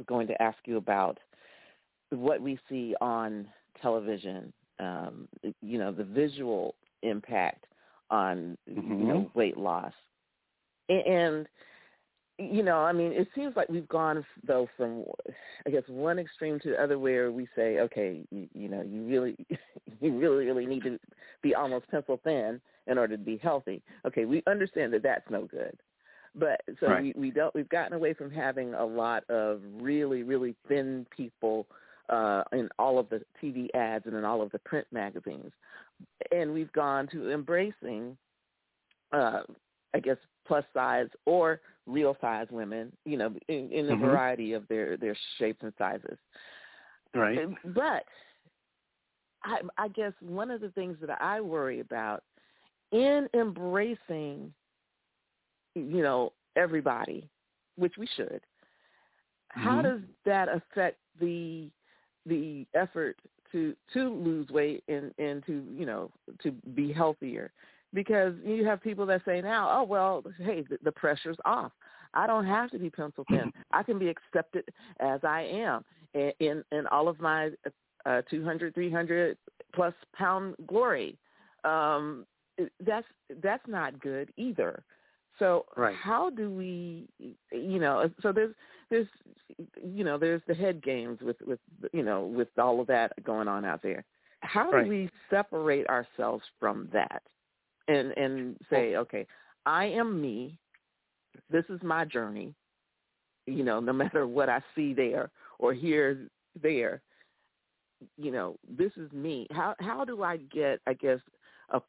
going to ask you about what we see on television, um, you know, the visual impact on, mm-hmm. you know, weight loss. And, you know, I mean, it seems like we've gone, though, from, I guess, one extreme to the other where we say, okay, you, you know, you really, you really, really need to be almost pencil thin in order to be healthy. Okay, we understand that that's no good. But so right. we, we don't, we've gotten away from having a lot of really, really thin people uh, in all of the T V ads and in all of the print magazines. And we've gone to embracing, uh, I guess, plus size or real size women, you know, in, in a mm-hmm. variety of their, their shapes and sizes. Right. But I, I guess one of the things that I worry about in embracing – you know, everybody, which we should. How mm-hmm. does that affect the the effort to to lose weight and, and to, you know, to be healthier? Because you have people that say now, oh, well, hey, the, the pressure's off. I don't have to be pencil thin. I can be accepted as I am in, in, in all of my uh, two hundred, three hundred plus pound glory. Um, that's that's not good either. So right. how do we, you know, so there's, there's, you know, there's the head games with, with, you know, with all of that going on out there. How right. do we separate ourselves from that and, and say, well, okay, I am me. This is my journey. You know, no matter what I see there or hear there, you know, this is me. How, how do I get, I guess, up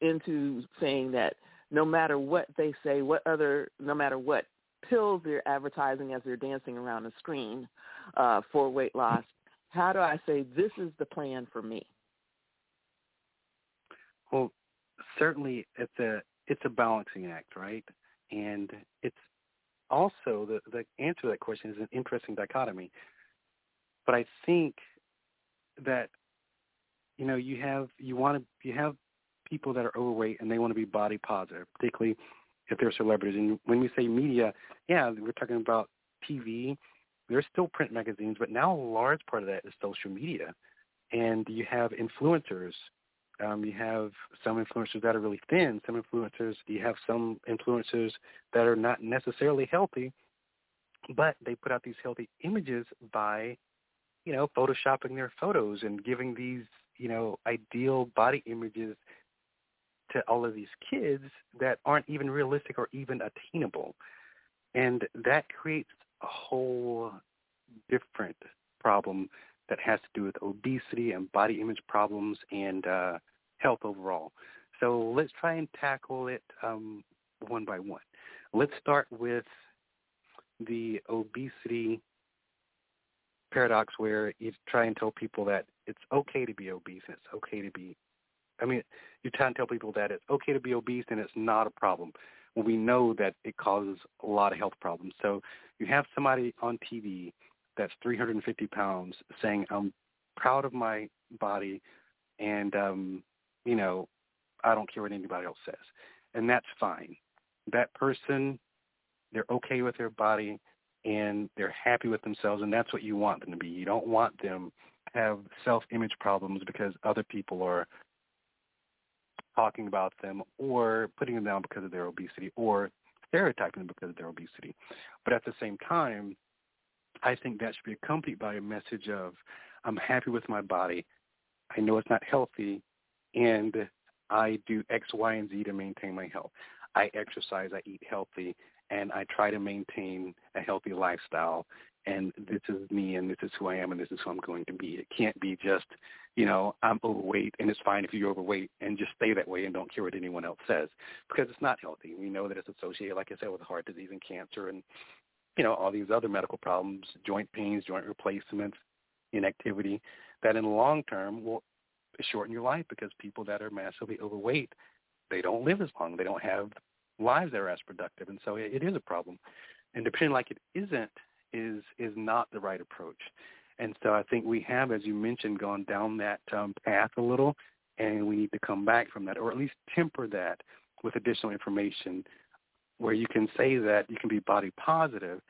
into saying that, no matter what they say, what other, no matter what pills they're advertising as they're dancing around the screen uh, for weight loss, how do I say this is the plan for me? Well, certainly it's a it's a balancing act, right? And it's also the the answer to that question is an interesting dichotomy. But I think that you know you have you want to you have people that are overweight and they want to be body positive, particularly if they're celebrities. And when we say media, yeah, we're talking about T V. There's still print magazines, but now a large part of that is social media. And you have influencers. Um, you have some influencers that are really thin, some influencers, you have some influencers that are not necessarily healthy, but they put out these healthy images by, you know, photoshopping their photos and giving these, you know, ideal body images to all of these kids that aren't even realistic or even attainable. And that creates a whole different problem that has to do with obesity and body image problems and uh, health overall. So let's try and tackle it um, one by one. Let's start with the obesity paradox, where you try and tell people that it's okay to be obese and it's okay to be, I mean, you try and tell people that it's okay to be obese and it's not a problem. Well, we know that it causes a lot of health problems. So you have somebody on T V that's three hundred fifty pounds saying, I'm proud of my body and, um, you know, I don't care what anybody else says. And that's fine. That person, they're okay with their body and they're happy with themselves, and that's what you want them to be. You don't want them to have self-image problems because other people are talking about them or putting them down because of their obesity or stereotyping them because of their obesity. But at the same time, I think that should be accompanied by a message of, I'm happy with my body, I know it's not healthy, and I do X, Y, and Z to maintain my health. I exercise, I eat healthy, and I try to maintain a healthy lifestyle, and this is me, and this is who I am, and this is who I'm going to be. It can't be just, you know, I'm overweight, and it's fine if you're overweight, and just stay that way and don't care what anyone else says, because it's not healthy. We know that it's associated, like I said, with heart disease and cancer and, you know, all these other medical problems, joint pains, joint replacements, inactivity, that in the long term will shorten your life, because people that are massively overweight, they don't live as long. They don't have lives that are as productive. And so it, it is a problem. And to pretend like it isn't is is not the right approach. And so I think we have, as you mentioned, gone down that um, path a little, and we need to come back from that, or at least temper that with additional information, where you can say that you can be body positive,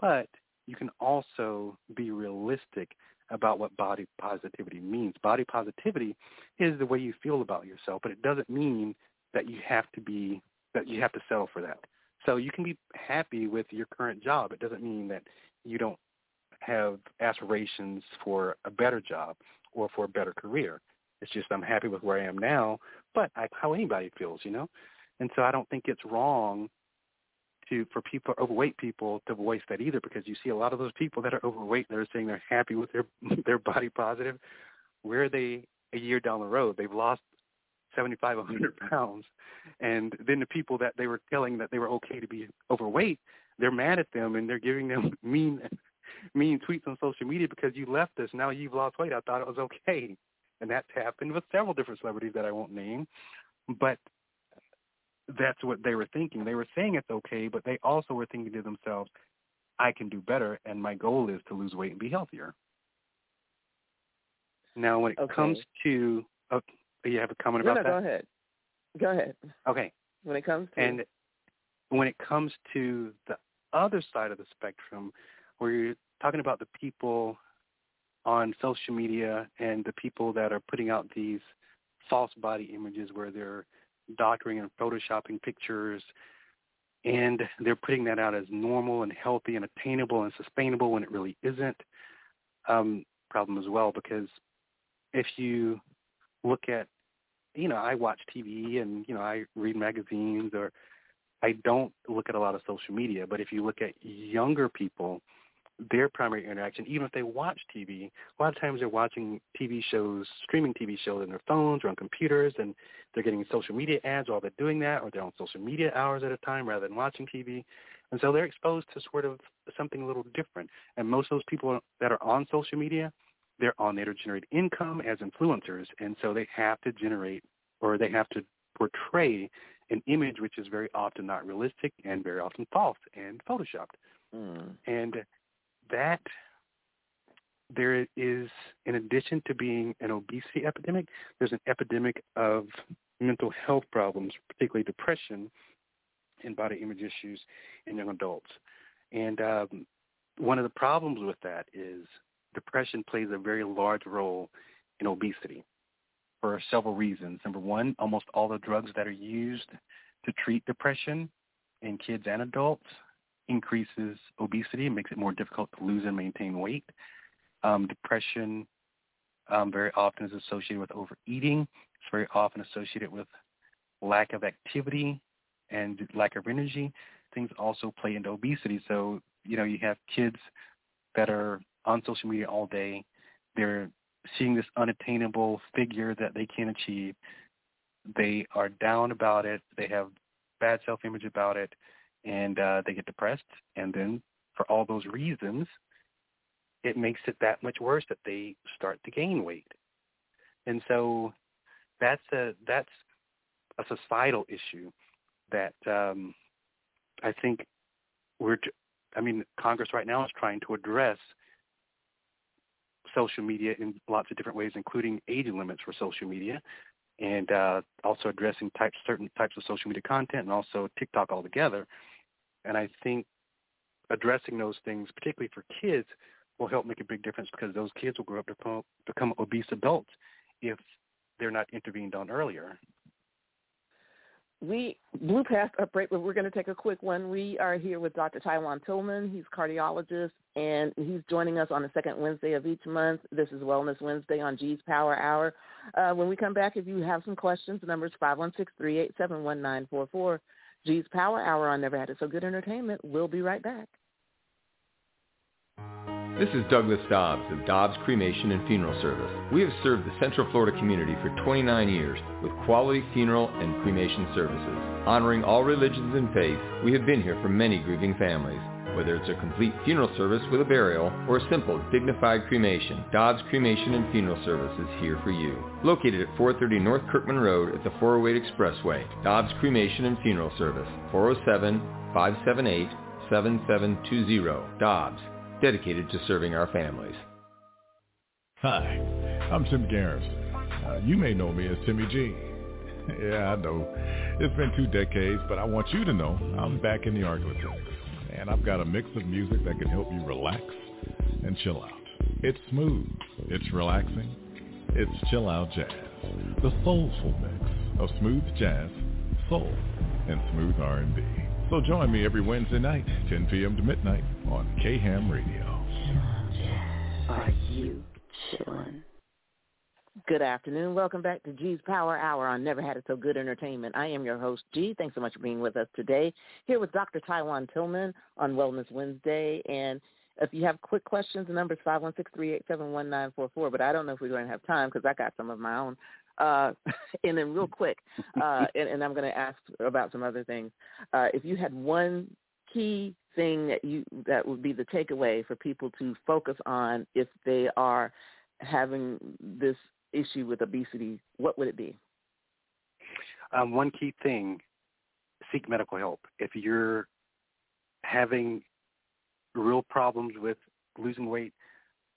but you can also be realistic about what body positivity means. Body positivity is the way you feel about yourself, but it doesn't mean that you have to be, that you have to settle for that. So you can be happy with your current job. It doesn't mean that you don't have aspirations for a better job or for a better career. It's just, I'm happy with where I am now, but I, how anybody feels, you know? And so I don't think it's wrong To, for people, overweight people to voice that either, because you see a lot of those people that are overweight, they're saying they're happy with their their body positive. Where are they a year down the road? They've lost seventy-five, one hundred pounds. And then the people that they were telling that they were okay to be overweight, they're mad at them and they're giving them mean mean tweets on social media, because you left us, now you've lost weight, I thought it was okay. And that's happened with several different celebrities that I won't name. But that's what they were thinking. They were saying it's okay, but they also were thinking to themselves, I can do better, and my goal is to lose weight and be healthier. Now, when it okay. comes to oh, – you have a comment no, about no, that? No, go ahead. Go ahead. Okay. When it comes to – And when it comes to the other side of the spectrum, where you're talking about the people on social media and the people that are putting out these false body images where they're – doctoring and photoshopping pictures, and they're putting that out as normal and healthy and attainable and sustainable when it really isn't. Um, problem as well, because if you look at, you know, I watch T V and, you know, I read magazines, or I don't look at a lot of social media, but if you look at younger people, their primary interaction, even if they watch T V, a lot of times they're watching T V shows, streaming T V shows on their phones or on computers, and they're getting social media ads while they're doing that, or they're on social media hours at a time rather than watching T V. And so they're exposed to sort of something a little different. And most of those people that are on social media, they're on there to generate income as influencers. And so they have to generate, or they have to portray an image which is very often not realistic and very often false and photoshopped. Mm. And that there is, in addition to being an obesity epidemic, there's an epidemic of mental health problems, particularly depression, and body image issues in young adults. And um, one of the problems with that is depression plays a very large role in obesity for several reasons. Number one, almost all the drugs that are used to treat depression in kids and adults increases obesity and makes it more difficult to lose and maintain weight. Um, depression um, very often is associated with overeating. It's very often associated with lack of activity and lack of energy. Things also play into obesity. So, you know, you have kids that are on social media all day. They're seeing this unattainable figure that they can't achieve. They are down about it. They have bad self-image about it, and uh, they get depressed. And then for all those reasons, it makes it that much worse that they start to gain weight. And so that's a, that's a societal issue that um, I think we're t- – I mean, Congress right now is trying to address social media in lots of different ways, including age limits for social media, and uh, also addressing types, certain types of social media content, and also TikTok altogether. And I think addressing those things, particularly for kids, will help make a big difference, because those kids will grow up to become, become obese adults if they're not intervened on earlier. We blew past a break, but we're going to take a quick one. We are here with Doctor Taiwan Tillman. He's a cardiologist, and he's joining us on the second Wednesday of each month. This is Wellness Wednesday on G's Power Hour. Uh, when we come back, if you have some questions, the number is five one six, three eight seven, one nine four four. G's Power Hour on Never Had It So Good Entertainment. We'll be right back. This is Douglas Dobbs of Dobbs Cremation and Funeral Service. We have served the Central Florida community for twenty-nine years with quality funeral and cremation services. Honoring all religions and faiths, we have been here for many grieving families. Whether it's a complete funeral service with a burial or a simple, dignified cremation, Dobbs Cremation and Funeral Service is here for you. Located at four thirty North Kirkman Road at the four oh eight Expressway, Dobbs Cremation and Funeral Service, four oh seven, five seven eight, seven seven two zero, Dobbs. Dedicated to serving our families. Hi, I'm Tim Garrison. Uh, you may know me as Timmy G. Yeah, I know. It's been two decades, but I want you to know I'm back in the architects, and I've got a mix of music that can help you relax and chill out. It's smooth. It's relaxing. It's Chill Out Jazz, the soulful mix of smooth jazz, soul, and smooth R and B. So join me every Wednesday night, ten p.m. to midnight, on K H A M Radio. Are you chillin'? Good afternoon. Welcome back to G's Power Hour on Never Had It So Good Entertainment. I am your host, G. Thanks so much for being with us today. Here with Doctor Taiwan Tillman on Wellness Wednesday. And if you have quick questions, the number is five one six, three eight seven, one nine four four. But I don't know if we're going to have time, because I got some of my own. Uh, and then real quick, uh, and, and I'm going to ask about some other things. Uh, if you had one key thing that you that would be the takeaway for people to focus on if they are having this issue with obesity, what would it be? Um, one key thing, seek medical help. If you're having real problems with losing weight,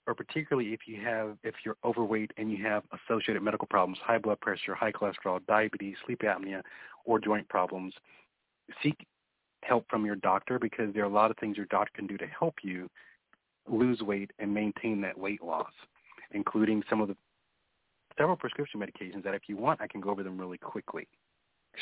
or particularly if you have, if you're overweight and you have associated medical problems, high blood pressure, high cholesterol, diabetes, sleep apnea, or joint problems, seek help from your doctor, because there are a lot of things your doctor can do to help you lose weight and maintain that weight loss, including some of the several prescription medications that if you want, I can go over them really quickly.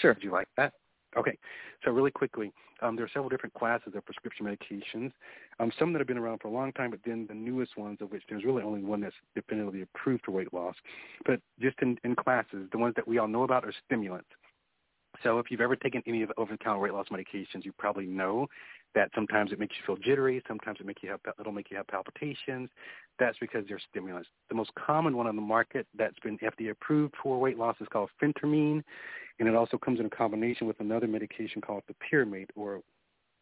Sure. Would you like that? Okay. So really quickly, um, there are several different classes of prescription medications, um, some that have been around for a long time, but then the newest ones, of which there's really only one that's definitively approved for weight loss. But just in, in classes, the ones that we all know about are stimulants. So if you've ever taken any of the over-the-counter weight loss medications, you probably know that sometimes it makes you feel jittery, sometimes it make you have, it'll make you have palpitations. That's because they're stimulants. The most common one on the market that's been F D A approved for weight loss is called Phentermine, and it also comes in a combination with another medication called the pyramate, or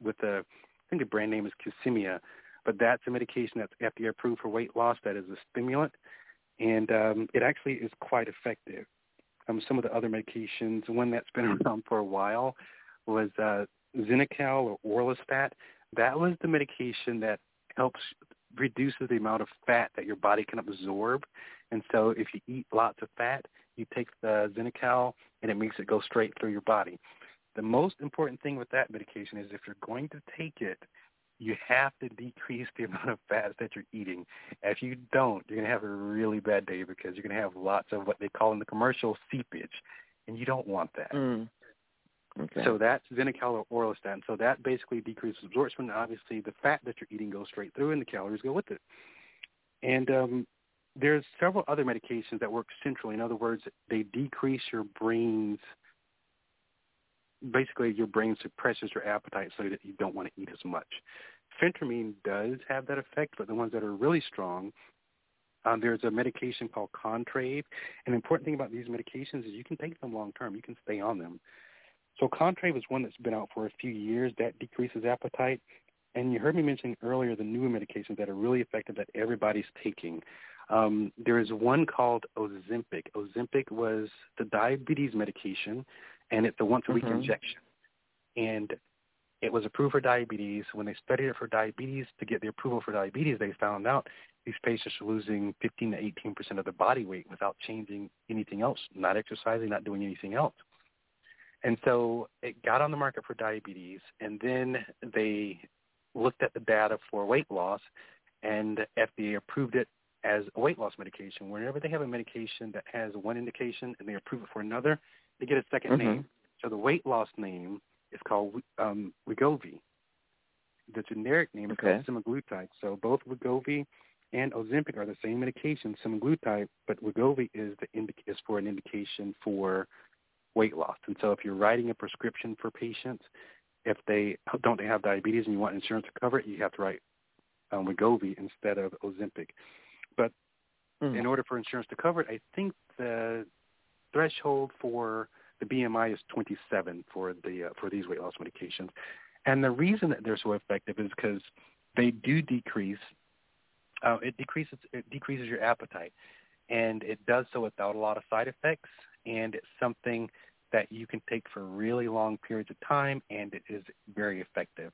with a, I think the brand name is Qsymia, but that's a medication that's F D A approved for weight loss that is a stimulant, and um, it actually is quite effective. Um, some of the other medications, one that's been around for a while was uh, Xenical or Orlistat. That was the medication that helps reduce the amount of fat that your body can absorb. And so if you eat lots of fat, you take the Xenical and it makes it go straight through your body. The most important thing with that medication is if you're going to take it, you have to decrease the amount of fats that you're eating. If you don't, you're going to have a really bad day because you're going to have lots of what they call in the commercial seepage, and you don't want that. Mm. Okay. So that's Xenical or Orlistat. So that basically decreases absorption. Obviously, the fat that you're eating goes straight through, and the calories go with it. And um, there's several other medications that work centrally. In other words, they decrease your brain's – basically your brain suppresses your appetite so that you don't want to eat as much. Phentermine does have that effect, but the ones that are really strong – Um, there's a medication called Contrave. An important thing about these medications is you can take them long-term. You can stay on them. So Contrave is one that's been out for a few years. That decreases appetite. And you heard me mention earlier the newer medications that are really effective that everybody's taking. Um, there is one called Ozempic. Ozempic was the diabetes medication, and it's a once-a-week mm-hmm. injection. And it was approved for diabetes. When they studied it for diabetes, to get the approval for diabetes, they found out these patients are losing fifteen to eighteen percent of their body weight without changing anything else, not exercising, not doing anything else. And so it got on the market for diabetes, and then they looked at the data for weight loss, and F D A approved it as a weight loss medication. Whenever they have a medication that has one indication and they approve it for another, they get a second mm-hmm. name. So the weight loss name is called um, Wegovy. The generic name okay. is called semaglutide. So both Wegovy and Ozempic are the same medication, semaglutide, but Wegovy is the indic- is for an indication for weight loss. And so if you're writing a prescription for patients, if they don't they have diabetes and you want insurance to cover it, you have to write um, Wegovy instead of Ozempic. But mm. in order for insurance to cover it, I think the threshold for the B M I is twenty-seven for the uh, for these weight loss medications. And the reason that they're so effective is because they do decrease uh, – it decreases it decreases your appetite. And it does so without a lot of side effects, and it's something that you can take for really long periods of time, and it is very effective.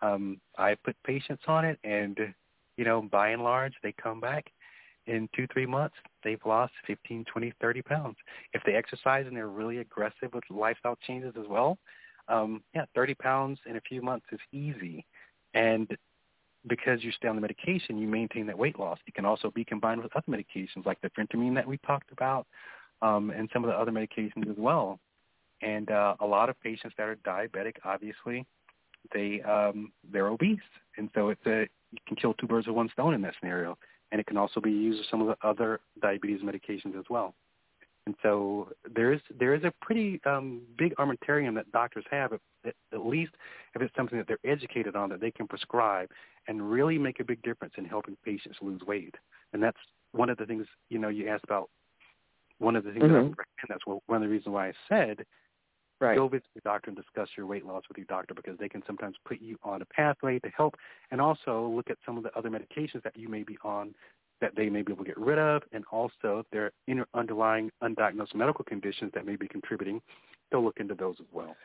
Um, I put patients on it, and, you know, by and large, they come back. In two, three months, they've lost fifteen, twenty, thirty pounds. If they exercise and they're really aggressive with lifestyle changes as well, um, yeah, thirty pounds in a few months is easy. And because you stay on the medication, you maintain that weight loss. It can also be combined with other medications like the phentermine that we talked about um, and some of the other medications as well. And uh, a lot of patients that are diabetic, obviously, they, um, they're obese. And so it's a, you can kill two birds with one stone in that scenario. And it can also be used with some of the other diabetes medications as well. And so there is there is a pretty um, big armamentarium that doctors have, at, at least if it's something that they're educated on, that they can prescribe and really make a big difference in helping patients lose weight. And that's one of the things, you know, you asked about one of the things mm-hmm. that I would recommend. That's one of the reasons why I said right. go visit your doctor and discuss your weight loss with your doctor, because they can sometimes put you on a pathway to help, and also look at some of the other medications that you may be on that they may be able to get rid of, and also if there are underlying undiagnosed medical conditions that may be contributing, they'll look into those as well.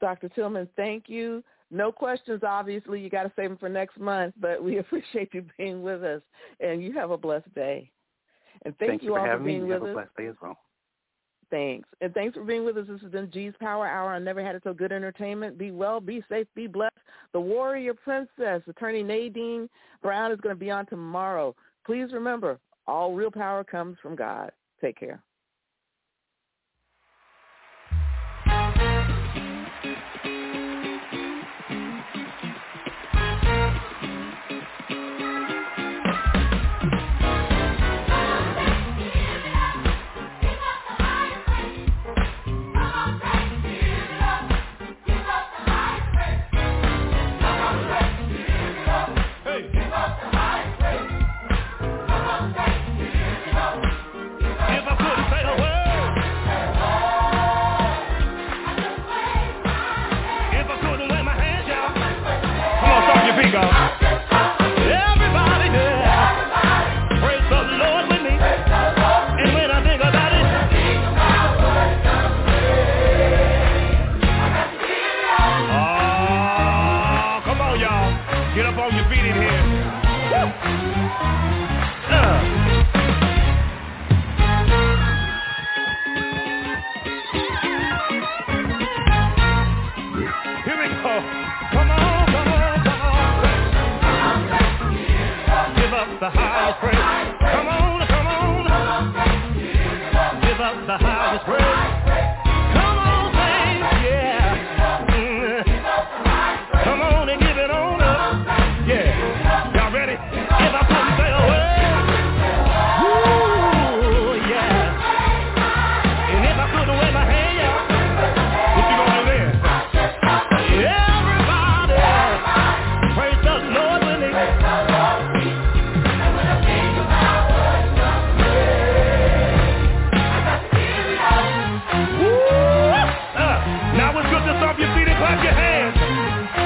Doctor Tillman, thank you. No questions, obviously. You got to save them for next month, but we appreciate you being with us, and you have a blessed day. And thank, thank you, you for all having for being me. You with have us. A blessed day as well. Thanks. And thanks for being with us. This has been G's Power Hour. I never had it so good entertainment. Be well, be safe, be blessed. The Warrior Princess, Attorney Nadine Brown, is going to be on tomorrow. Please remember, all real power comes from God. Take care. Thank you. highest praise. Come on, come on. Give up the highest praise. Come on, saints, yeah. Mm. Come on and give it on up. Yeah. Y'all ready? Give up and say away. Woo, yeah. And if I couldn't wave my hand out, what you gonna live? Everybody, praise the Lord when they praise the Lord. And when I think about what God did, I got to feel it out. Woo! Uh, now it's good to stomp your feet and clap your hands.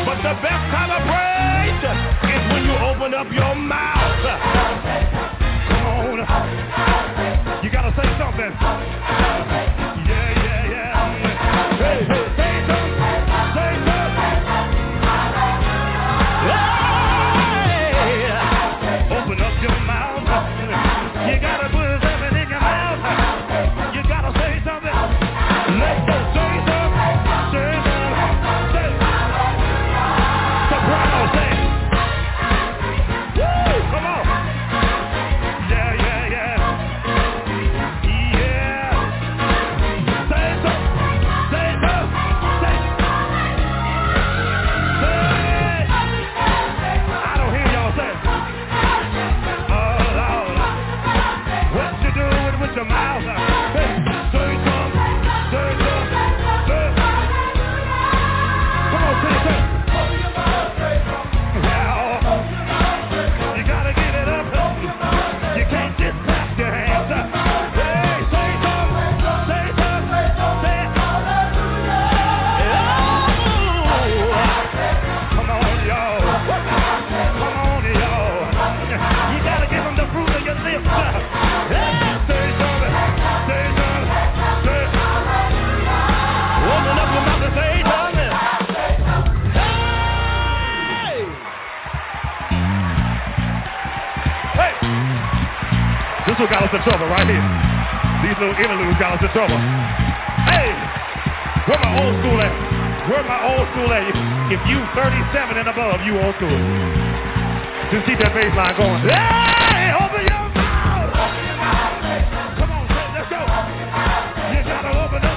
But the best kind of praise is when you open up your mouth. Come on. You gotta say something. Yeah, yeah, yeah. Hey, hey. This is what got us in trouble right here. These little interludes got us in trouble. Hey, where my old school at? Where my old school at? If you thirty-seven and above, you old school. Just keep that bass line going. Hey, open your mouth. Come on, let's go. You gotta open up your mouth.